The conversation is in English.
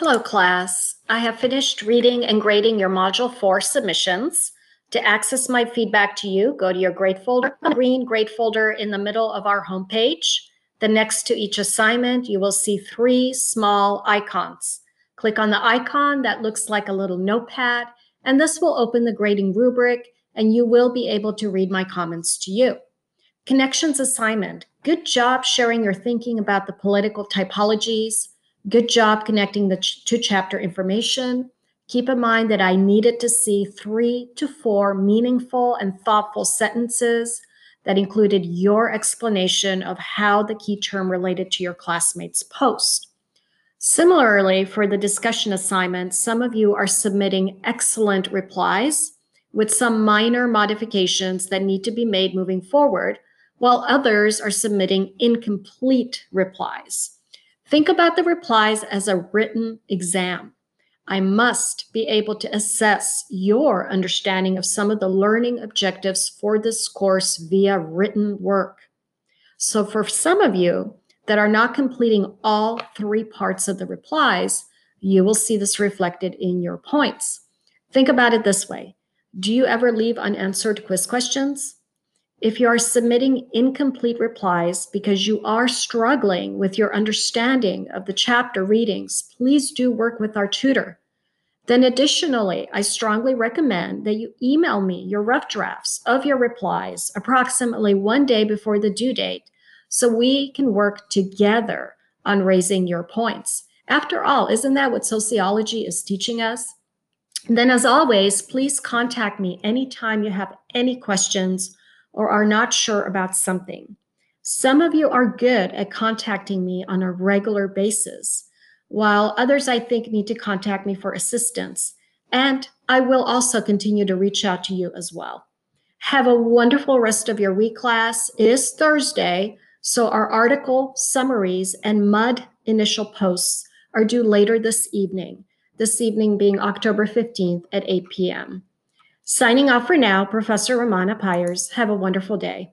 Hello, class. I have finished reading and grading your Module 4 submissions. To access my feedback to you, go to your grade folder, green grade folder in the middle of our homepage. Then next to each assignment, you will see three small icons. Click on the icon that looks like a little notepad, and this will open the grading rubric, and you will be able to read my comments to you. Connections assignment. Good job sharing your thinking about the political typologies. Good job connecting the two-chapter information. Keep in mind that I needed to see 3 to 4 meaningful and thoughtful sentences that included your explanation of how the key term related to your classmates' post. Similarly, for the discussion assignment, some of you are submitting excellent replies with some minor modifications that need to be made moving forward, while others are submitting incomplete replies. Think about the replies as a written exam. I must be able to assess your understanding of some of the learning objectives for this course via written work. So for some of you that are not completing all three parts of the replies, you will see this reflected in your points. Think about it this way. Do you ever leave unanswered quiz questions? If you are submitting incomplete replies because you are struggling with your understanding of the chapter readings, please do work with our tutor. Then additionally, I strongly recommend that you email me your rough drafts of your replies approximately 1 day before the due date so we can work together on raising your points. After all, isn't that what sociology is teaching us? Then as always, please contact me anytime you have any questions or are not sure about something. Some of you are good at contacting me on a regular basis, while others I think need to contact me for assistance. And I will also continue to reach out to you as well. Have a wonderful rest of your week, class. It is Thursday, so our article summaries and MUD initial posts are due later this evening being October 15th at 8 p.m. Signing off for now, Professor Ramana Pyers. Have a wonderful day.